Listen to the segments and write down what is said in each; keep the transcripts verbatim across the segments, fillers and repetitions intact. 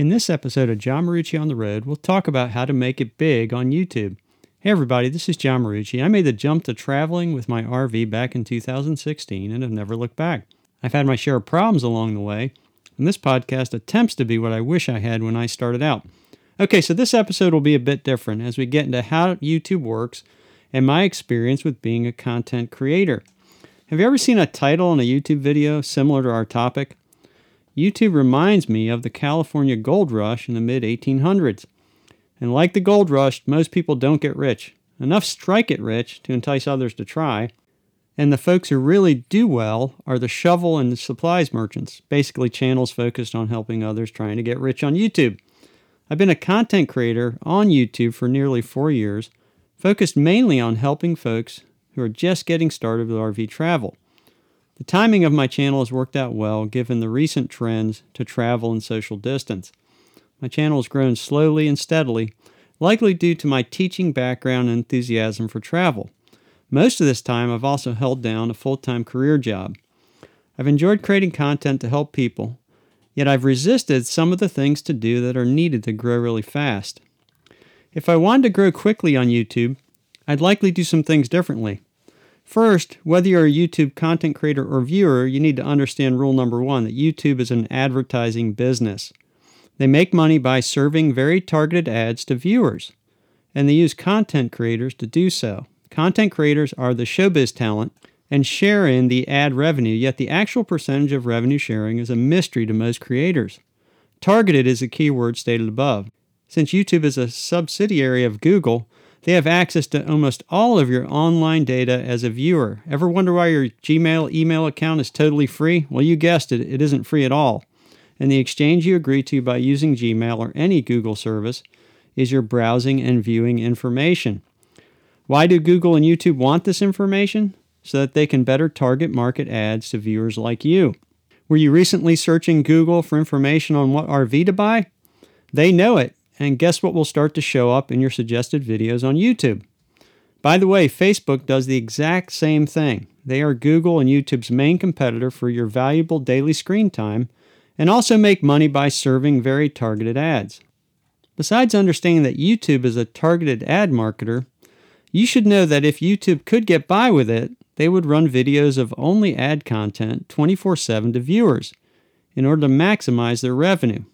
In this episode of John Marucci on the Road, we'll talk about how to make it big on YouTube. Hey everybody, this is John Marucci. I made the jump to traveling with my R V back in two thousand sixteen and have never looked back. I've had my share of problems along the way, and this podcast attempts to be what I wish I had when I started out. Okay, so this episode will be a bit different as we get into how YouTube works and my experience with being a content creator. Have you ever seen a title on a YouTube video similar to our topic? YouTube reminds me of the California gold rush in the mid eighteen hundreds. And like the gold rush, most people don't get rich. Enough strike it rich to entice others to try. And the folks who really do well are the shovel and the supplies merchants, basically channels focused on helping others trying to get rich on YouTube. I've been a content creator on YouTube for nearly four years, focused mainly on helping folks who are just getting started with R V travel. The timing of my channel has worked out well given the recent trends to travel and social distance. My channel has grown slowly and steadily, likely due to my teaching background and enthusiasm for travel. Most of this time, I've also held down a full-time career job. I've enjoyed creating content to help people, yet I've resisted some of the things to do that are needed to grow really fast. If I wanted to grow quickly on YouTube, I'd likely do some things differently. First, whether you're a YouTube content creator or viewer, you need to understand rule number one, that YouTube is an advertising business. They make money by serving very targeted ads to viewers, and they use content creators to do so. Content creators are the showbiz talent and share in the ad revenue, yet the actual percentage of revenue sharing is a mystery to most creators. Targeted is a keyword stated above. Since YouTube is a subsidiary of Google, they have access to almost all of your online data as a viewer. Ever wonder why your Gmail email account is totally free? Well, you guessed it, it isn't free at all. And the exchange you agree to by using Gmail or any Google service is your browsing and viewing information. Why do Google and YouTube want this information? So that they can better target market ads to viewers like you. Were you recently searching Google for information on what R V to buy? They know it. And guess what will start to show up in your suggested videos on YouTube? By the way, Facebook does the exact same thing. They are Google and YouTube's main competitor for your valuable daily screen time and also make money by serving very targeted ads. Besides understanding that YouTube is a targeted ad marketer, you should know that if YouTube could get by with it, they would run videos of only ad content twenty-four seven to viewers in order to maximize their revenue.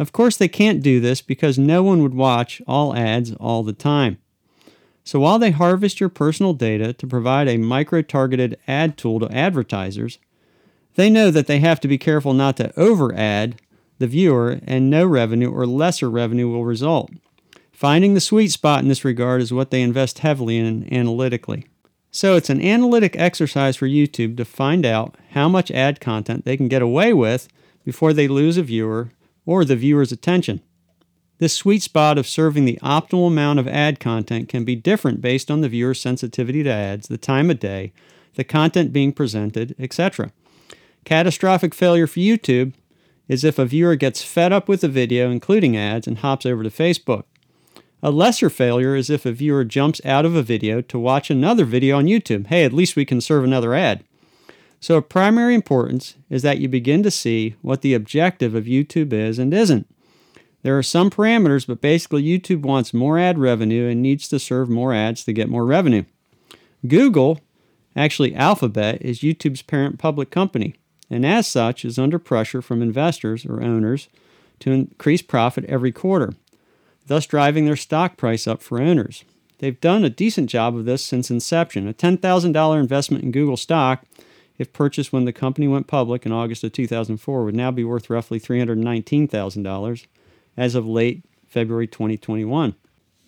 Of course, they can't do this because no one would watch all ads all the time. So while they harvest your personal data to provide a micro-targeted ad tool to advertisers, they know that they have to be careful not to over-ad the viewer, and no revenue or lesser revenue will result. Finding the sweet spot in this regard is what they invest heavily in analytically. So it's an analytic exercise for YouTube to find out how much ad content they can get away with before they lose a viewer or the viewer's attention. This sweet spot of serving the optimal amount of ad content can be different based on the viewer's sensitivity to ads, the time of day, the content being presented, et cetera. Catastrophic failure for YouTube is if a viewer gets fed up with the video, including ads, and hops over to Facebook. A lesser failure is if a viewer jumps out of a video to watch another video on YouTube. Hey, at least we can serve another ad. So of primary importance is that you begin to see what the objective of YouTube is and isn't. There are some parameters, but basically YouTube wants more ad revenue and needs to serve more ads to get more revenue. Google, actually Alphabet, is YouTube's parent public company, and as such is under pressure from investors or owners to increase profit every quarter, thus driving their stock price up for owners. They've done a decent job of this since inception. A ten thousand dollars investment in Google stock, if purchased when the company went public in August of two thousand four, would now be worth roughly three hundred nineteen thousand dollars as of late February twenty twenty-one.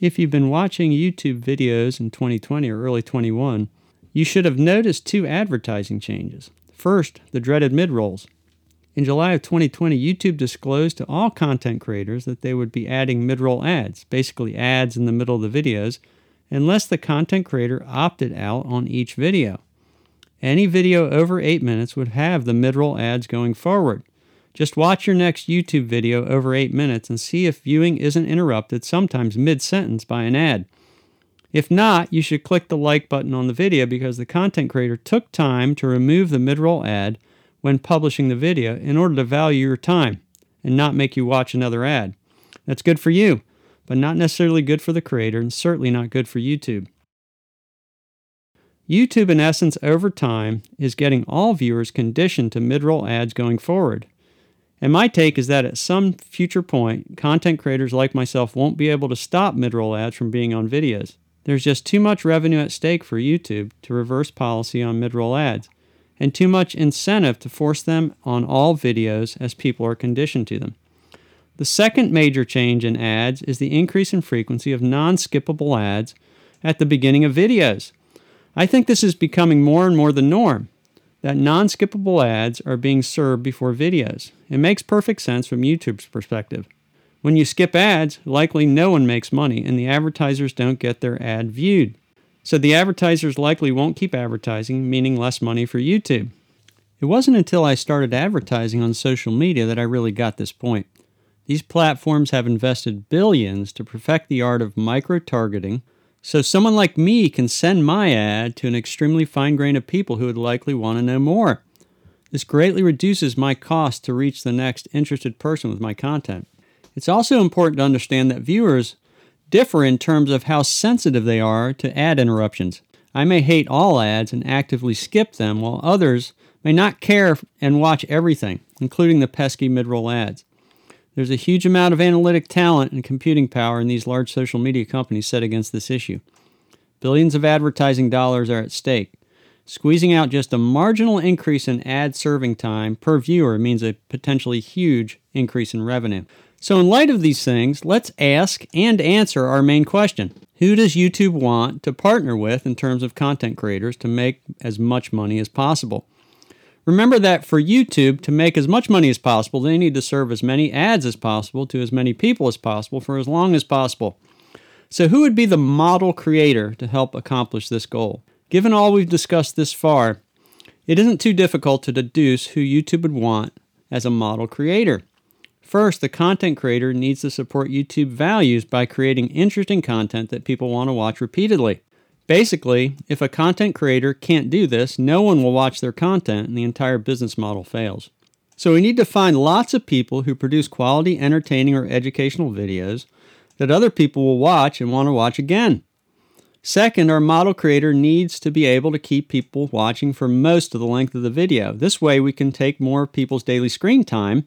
If you've been watching YouTube videos in twenty twenty or early twenty-one, you should have noticed two advertising changes. First, the dreaded mid-rolls. In July of twenty twenty, YouTube disclosed to all content creators that they would be adding mid-roll ads, basically ads in the middle of the videos, unless the content creator opted out on each video. Any video over eight minutes would have the mid-roll ads going forward. Just watch your next YouTube video over eight minutes and see if viewing isn't interrupted, sometimes mid-sentence, by an ad. If not, you should click the like button on the video because the content creator took time to remove the mid-roll ad when publishing the video in order to value your time. and not make you watch another ad. That's good for you, but not necessarily good for the creator, and certainly not good for YouTube. YouTube, in essence, over time, is getting all viewers conditioned to mid-roll ads going forward. And my take is that at some future point, content creators like myself won't be able to stop mid-roll ads from being on videos. There's just too much revenue at stake for YouTube to reverse policy on mid-roll ads, and too much incentive to force them on all videos as people are conditioned to them. The second major change in ads is the increase in frequency of non-skippable ads at the beginning of videos. I think this is becoming more and more the norm, that non-skippable ads are being served before videos. It makes perfect sense from YouTube's perspective. When you skip ads, likely no one makes money, and the advertisers don't get their ad viewed. So the advertisers likely won't keep advertising, meaning less money for YouTube. It wasn't until I started advertising on social media that I really got this point. These platforms have invested billions to perfect the art of micro-targeting, so someone like me can send my ad to an extremely fine grain of people who would likely want to know more. This greatly reduces my cost to reach the next interested person with my content. It's also important to understand that viewers differ in terms of how sensitive they are to ad interruptions. I may hate all ads and actively skip them, while others may not care and watch everything, including the pesky mid-roll ads. There's a huge amount of analytic talent and computing power in these large social media companies set against this issue. Billions of advertising dollars are at stake. Squeezing out just a marginal increase in ad serving time per viewer means a potentially huge increase in revenue. So in light of these things, let's ask and answer our main question. Who does YouTube want to partner with in terms of content creators to make as much money as possible? Remember that for YouTube to make as much money as possible, they need to serve as many ads as possible to as many people as possible for as long as possible. So who would be the model creator to help accomplish this goal? Given all we've discussed this far, it isn't too difficult to deduce who YouTube would want as a model creator. First, the content creator needs to support YouTube values by creating interesting content that people want to watch repeatedly. Basically, if a content creator can't do this, no one will watch their content and the entire business model fails. So we need to find lots of people who produce quality, entertaining, or educational videos that other people will watch and want to watch again. Second, our model creator needs to be able to keep people watching for most of the length of the video. This way, we can take more of people's daily screen time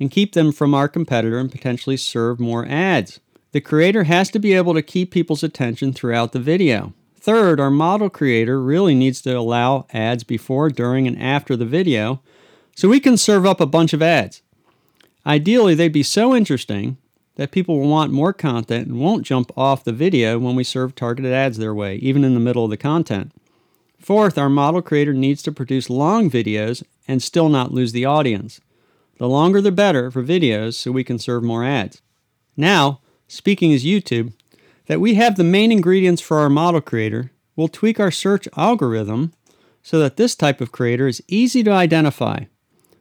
and keep them from our competitor and potentially serve more ads. The creator has to be able to keep people's attention throughout the video. Third, our model creator really needs to allow ads before, during, and after the video, so we can serve up a bunch of ads. Ideally, they'd be so interesting that people will want more content and won't jump off the video when we serve targeted ads their way, even in the middle of the content. Fourth, our model creator needs to produce long videos and still not lose the audience. The longer the better for videos, so we can serve more ads. Now, speaking as YouTube, that we have the main ingredients for our model creator, we'll tweak our search algorithm so that this type of creator is easy to identify,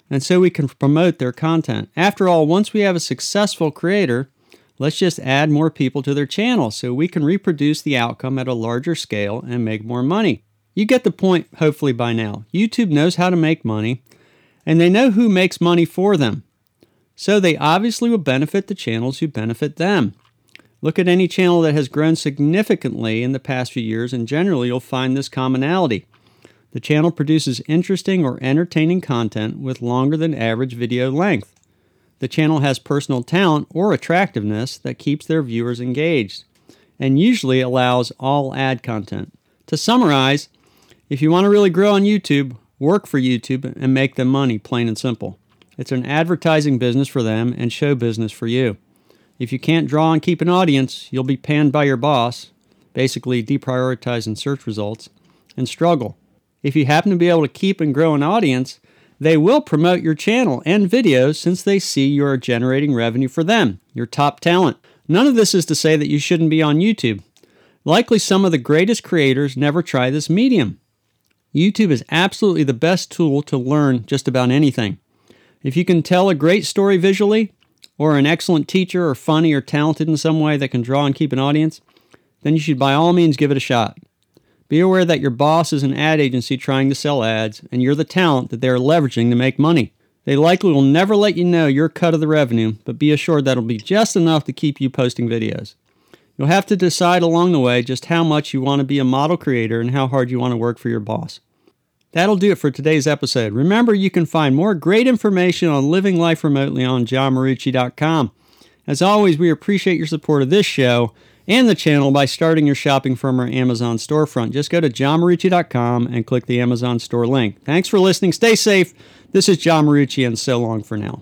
and so we can promote their content. After all, once we have a successful creator, let's just add more people to their channel so we can reproduce the outcome at a larger scale and make more money. You get the point, hopefully, by now. YouTube knows how to make money, and they know who makes money for them. So they obviously will benefit the channels who benefit them. Look at any channel that has grown significantly in the past few years, and generally you'll find this commonality. The channel produces interesting or entertaining content with longer than average video length. The channel has personal talent or attractiveness that keeps their viewers engaged, and usually allows all ad content. To summarize, if you want to really grow on YouTube, work for YouTube and make them money, plain and simple. It's an advertising business for them and show business for you. If you can't draw and keep an audience, you'll be panned by your boss, basically deprioritizing search results, and struggle. If you happen to be able to keep and grow an audience, they will promote your channel and videos since they see you are generating revenue for them, your top talent. None of this is to say that you shouldn't be on YouTube. Likely some of the greatest creators never try this medium. YouTube is absolutely the best tool to learn just about anything. If you can tell a great story visually, or an excellent teacher, or funny, or talented in some way that can draw and keep an audience, then you should by all means give it a shot. Be aware that your boss is an ad agency trying to sell ads, and you're the talent that they're leveraging to make money. They likely will never let you know your cut of the revenue, but be assured that'll be just enough to keep you posting videos. You'll have to decide along the way just how much you want to be a model creator and how hard you want to work for your boss. That'll do it for today's episode. Remember, you can find more great information on living life remotely on john marucci dot com. As always, we appreciate your support of this show and the channel by starting your shopping from our Amazon storefront. Just go to john marucci dot com and click the Amazon store link. Thanks for listening. Stay safe. This is John Marucci, and so long for now.